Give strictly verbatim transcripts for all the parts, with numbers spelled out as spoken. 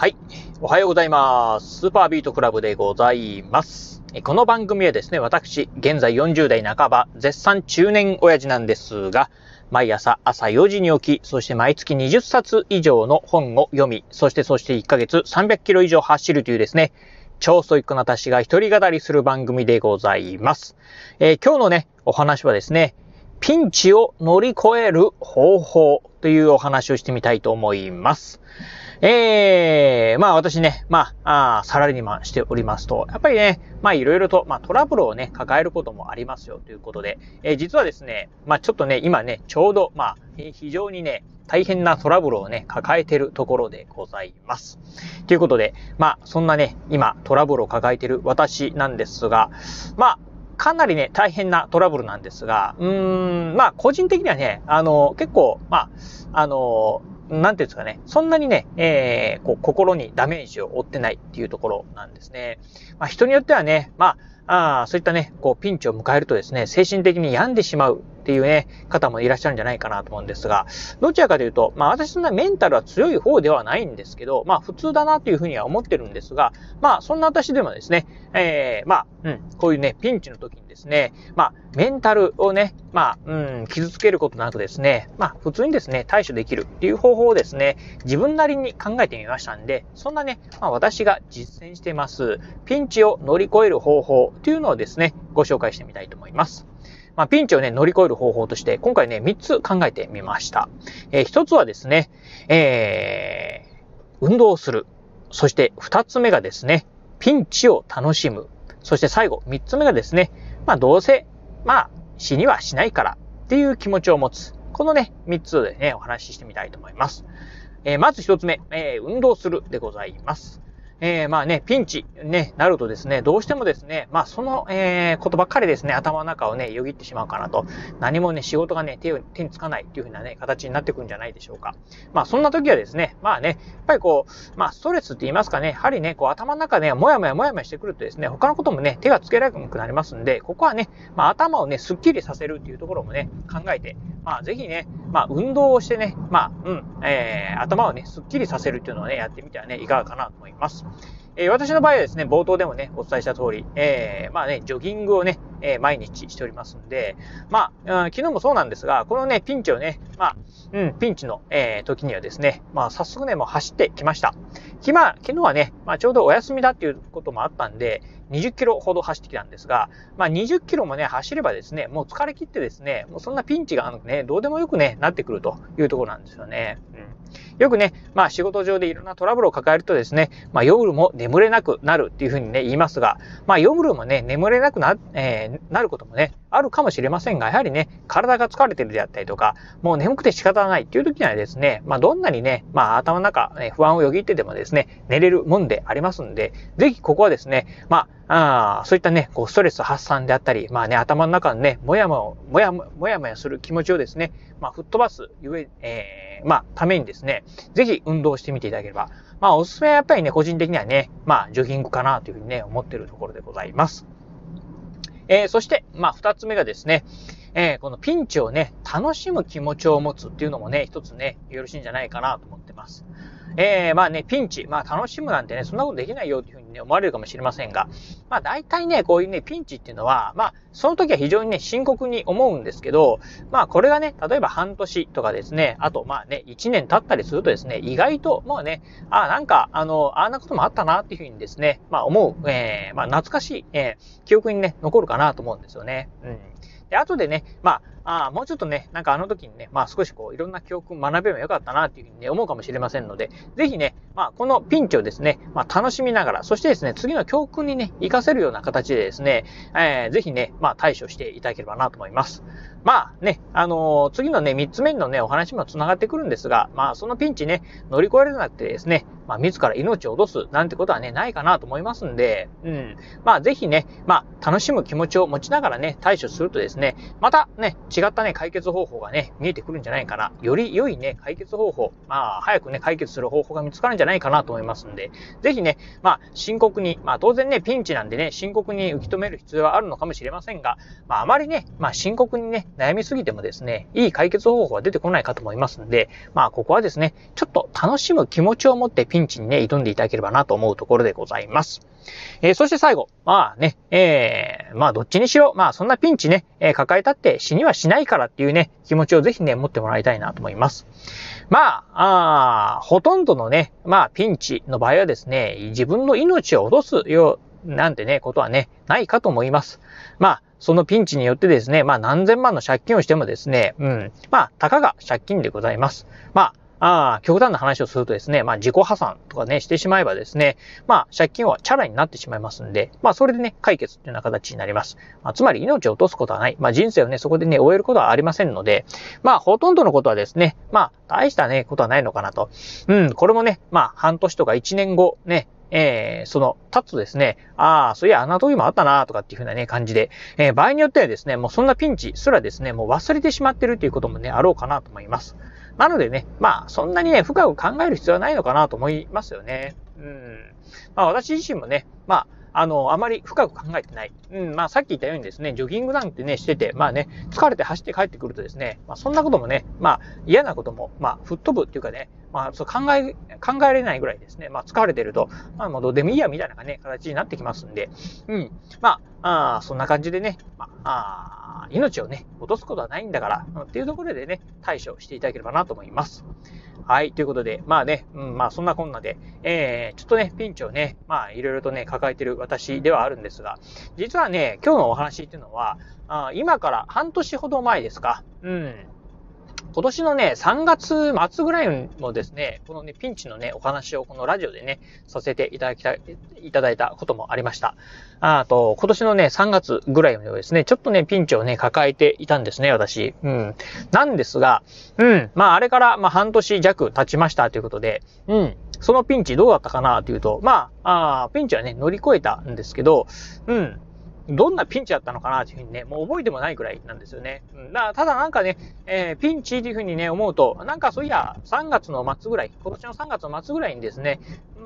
はい。おはようございます。スーパービートクラブでございます。この番組はですね、私、現在よんじゅうだいなかば、絶賛中年親父なんですが、毎朝朝よじに起き、そして毎月にじゅっさつ以上の本を読み、そしてそしていっかげつさんびゃくキロ以上走るというですね、超ストイックな私が一人語りする番組でございます。えー、今日のね、お話はですね、ピンチを乗り越える方法というお話をしてみたいと思います。ええー、まあ私ね、まあ、あサラリーマンしておりますと、やっぱりね、まあいろいろと、まあトラブルをね、抱えることもありますよということで、えー、実はですね、まあちょっとね、今ね、ちょうど、まあ非常にね、大変なトラブルをね、抱えているところでございます。ということで、まあそんなね、今トラブルを抱えている私なんですが、まあ、かなりね、大変なトラブルなんですが、うーん、まあ、個人的にはね、あの、結構、まあ、あの、なんていうんですかね、そんなにね、えー、こう、心にダメージを負ってないっていうところなんですね。まあ、人によってはね、まあ、あそういったね、こう、ピンチを迎えるとですね、精神的に病んでしまうっていうね、方もいらっしゃるんじゃないかなと思うんですが、どちらかというと、まあ、私そんなメンタルは強い方ではないんですけど、まあ、普通だなというふうには思ってるんですが、まあ、そんな私でもですね、えー、まあ、うん、こういうね、ピンチの時にですね、まあ、メンタルをね、まあ、うん、傷つけることなくですね、まあ、普通にですね、対処できるっていう方法をですね、自分なりに考えてみましたんで、そんなね、まあ、私が実践しています、ピンチを乗り越える方法というのをですね、ご紹介してみたいと思います。まあ、ピンチをね、乗り越える方法として、今回ね、みっつ考えてみました。えー、ひとつはですね、えー、運動をする。そしてふたつめがですね、ピンチを楽しむ。そして最後、みっつめがですね、まあどうせ、まあ死にはしないからっていう気持ちを持つ。このね、みっつでね、お話ししてみたいと思います。えー、まずひとつめ、えー、運動するでございます。えー、まあね、ピンチね、なるとですね、どうしてもですね、まあその、えー、ことばっかりですね、頭の中をね、よぎってしまうかなと。何もね、仕事がね、手を、手につかないっていう風なね、形になってくるんじゃないでしょうか。まあそんな時はですね、まあね、やっぱりこう、まあストレスって言いますかね、やはりね、こう頭の中で、ね、もやもやもやもやしてくるとですね、他のこともね、手がつけられなくなりますんで、ここはね、まあ頭をね、スッキリさせるっていうところもね、考えて、まあぜひね、まあ運動をしてね、まあ、うん、えー、頭をね、スッキリさせるっていうのをね、やってみてはね、いかがかなと思います。えー、私の場合はですね、冒頭でもね、お伝えした通り、えー、まあね、ジョギングをね、えー、毎日しておりますんで、まあ、うん、昨日もそうなんですが、このね、ピンチをね、まあ、うん、ピンチの、えー、時にはですね、まあ、早速ね、もう走ってきました。きま、昨日はね、まあ、ちょうどお休みだっていうこともあったんで、にじゅっキロほど走ってきたんですが、まあ、にじゅっキロもね、走ればですね、もう疲れ切ってですね、もうそんなピンチがね、どうでもよくね、なってくるというところなんですよね。うん、よくね、まあ、仕事上でいろんなトラブルを抱えるとですね、まあ、夜も眠れなくなるっていうふうにね、言いますが、まあ、夜もね、眠れなくな、えーなることもね、あるかもしれませんが、やはりね、体が疲れてるであったりとか、もう眠くて仕方ないっていう時にはですね、まあどんなにね、まあ頭の中、ね、不安をよぎってでもですね、寝れるもんでありますんで、ぜひここはですね、まあ、あそういったね、こうストレス発散であったり、まあね、頭の中のね、もやもや、もやもやする気持ちをですね、まあ吹っ飛ばすゆえ、えー、まあためにですね、ぜひ運動してみていただければ、まあおすすめはやっぱりね、個人的にはね、まあジョギングかなというふうにね、思っているところでございます。えー、そして、まあ、二つ目がですね、えー、このピンチをね、楽しむ気持ちを持つっていうのもね、一つね、よろしいんじゃないかなと思ってます。えー、まあね、ピンチ、まあ楽しむなんてね、そんなことできないよというふうにね、思われるかもしれませんが、まあ大体ね、こういうね、ピンチっていうのは、まあ、その時は非常にね、深刻に思うんですけど、まあこれがね、例えば半年とかですね、あとまあね、一年経ったりするとですね、意外と、もうね、ああなんか、あの、あんなこともあったなっていうふうにですね、まあ思う、えー、まあ懐かしい、えー、記憶にね、残るかなと思うんですよね。うん。で、後でね、まあ、あもうちょっとね、なんかあの時にね、まあ少しこう、いろんな教訓学べばよかったなっていうふうにね、思うかもしれませんので、ぜひね、まあこのピンチをですね、まあ楽しみながら、そしてですね、次の教訓にね、活かせるような形でですね、えー、ぜひね、まあ対処していただければなと思います。まあね、あのー、次のね、三つ目のね、お話も繋がってくるんですが、まあそのピンチね、乗り越えられなくてですね、まあ自ら命を落とすなんてことはね、ないかなと思いますんで、うん。まあぜひね、まあ楽しむ気持ちを持ちながらね、対処するとですね、またね、違ったね、解決方法がね、見えてくるんじゃないかな。より良いね、解決方法、まあ、早くね、解決する方法が見つかるんじゃないかなじゃないかなと思いますんで、ぜひね、まあ、深刻に、まあ、当然ね、ピンチなんでね、深刻に受け止める必要はあるのかもしれませんが、まあ、あまりね、まあ、深刻にね、悩みすぎてもですね、いい解決方法は出てこないかと思いますんで、まあ、ここはですね、ちょっと楽しむ気持ちを持ってピンチにね、挑んでいただければなと思うところでございます。えー、そして最後、まあね、えー、まあ、どっちにしろ、まあ、そんなピンチね、えー、抱えたって死にはしないからっていうね、気持ちをぜひね、持ってもらいたいなと思います。まあ、あー、ほとんどのね、まあ、ピンチの場合はですね、自分の命を落とすようなんてね、ことはね、ないかと思います。まあ、そのピンチによってですね、まあ、何千万の借金をしてもですね、うん、まあ、たかが借金でございます。まあ、ああ、極端な話をするとですね、まあ自己破産とかね、してしまえばですね、まあ借金はチャラになってしまいますんで、まあそれでね、解決っていうような形になります。まあ、つまり命を落とすことはない。まあ人生をね、そこでね、終えることはありませんので、まあほとんどのことはですね、まあ大したね、ことはないのかなと。うん、これもね、まあ半年とか一年後ね、えー、その、経つとですね、ああ、そういや、あんな時もあったな、とかっていう風なね、感じで、えー、場合によってはですね、もうそんなピンチすらですね、もう忘れてしまってるということもね、あろうかなと思います。なのでね、まあ、そんなにね、深く考える必要はないのかなと思いますよね。うん。まあ、私自身もね、まあ、あの、あまり深く考えてない。うん、まあさっき言ったようにですね、ジョギングなんてね、してて、まあね、疲れて走って帰ってくるとですね、まあそんなこともね、まあ嫌なことも、まあ吹っ飛ぶっていうかね、まあそう考え、考えられないぐらいですね、まあ疲れてると、まあもうどうでもいいやみたいなね、形になってきますんで、うん、まあ、あそんな感じでね、まあ、あ命をね、落とすことはないんだから、っていうところでね、対処していただければなと思います。はい、ということで、まあね、うん、まあそんなこんなで、えー、ちょっとね、ピンチをね、まあいろいろとね、抱えてる私ではあるんですが、実はね、今日のお話っていうのは、あ今から半年ほど前ですか、うん、今年のね、さんがつまつぐらいのですね、このね、ピンチのね、お話をこのラジオでね、させていただきた、いただいたこともありました。あと、今年のね、さんがつぐらいのですね、ちょっとね、ピンチをね、抱えていたんですね、私。うん。なんですが、うん、まあ、あれから、まあ、半年弱経ちましたということで、うん。そのピンチどうだったかなというと、まあ、あピンチはね、乗り越えたんですけど、うん、どんなピンチだったのかなというふうにね、もう覚えてもないくらいなんですよね。うん、だただなんかね、えー、ピンチというふうにね、思うと、なんかそういや、さんがつの末ぐらい、今年のさんがつの末ぐらいにですね、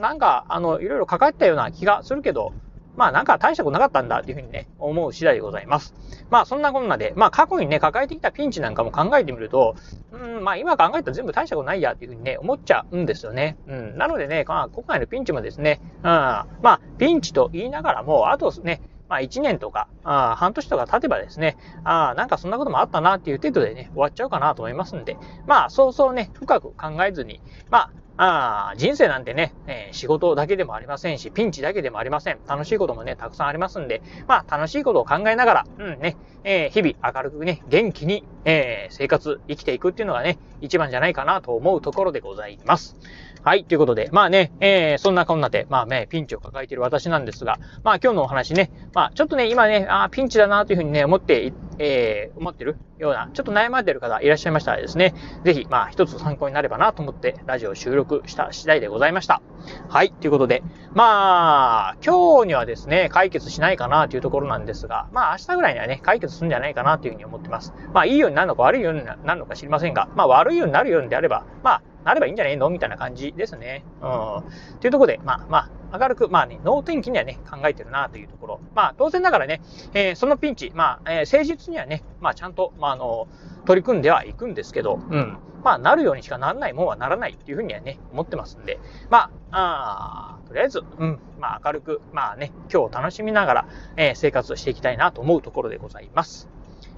なんか、あの、いろいろ抱えてたような気がするけど、まあなんか大したことなかったんだというふうにね、思う次第でございます。まあそんなこんなで、まあ過去にね、抱えてきたピンチなんかも考えてみると、うん、まあ今考えたら全部大したことないやというふうにね、思っちゃうんですよね。うん。なのでね、まあ、今回のピンチもですね、うん、まあピンチと言いながらも、あとね、まあいちねんとか、あ半年とか経てばですね、あなんかそんなこともあったなっていう程度でね、終わっちゃうかなと思いますんで、まあそうそうね、深く考えずに、まあ、ああ、人生なんてね、えー、仕事だけでもありませんし、ピンチだけでもありません。楽しいこともね、たくさんありますんで、まあ、楽しいことを考えながら、うんね、えー、日々明るくね、元気に、えー、生活、生きていくっていうのがね、一番じゃないかなと思うところでございます。はい、ということで、まあね、えー、そんなこんなで、まあね、ピンチを抱えている私なんですが、まあ今日のお話ね、まあちょっとね、今ね、あピンチだなというふうにね、思って、えー、思ってるような、ちょっと悩まれてる方いらっしゃいましたらですね、ぜひ、まあ一つ参考になればなと思って、ラジオを収録した次第でございました。はい、ということで、まあ今日にはですね解決しないかなというところなんですが、まあ明日ぐらいにはね解決するんじゃないかなというふうに思ってます。まあいいようになるのか悪いようになるのか知りませんが、まあ悪いようになるようであれば、まあなればいいんじゃないのみたいな感じですね。うん。というところで、まあまあ明るくまあね能天気にはね考えてるなというところ。まあ当然だからね、えー、そのピンチ、まあ、えー、誠実にはねまあちゃんとまああの取り組んではいくんですけど、うん。まあ、なるようにしかならないもんはならないっていうふうにはね、思ってますんで。まあ、あとりあえず、うん、まあ、明るく、まあね、今日を楽しみながら、えー、生活をしていきたいなと思うところでございます。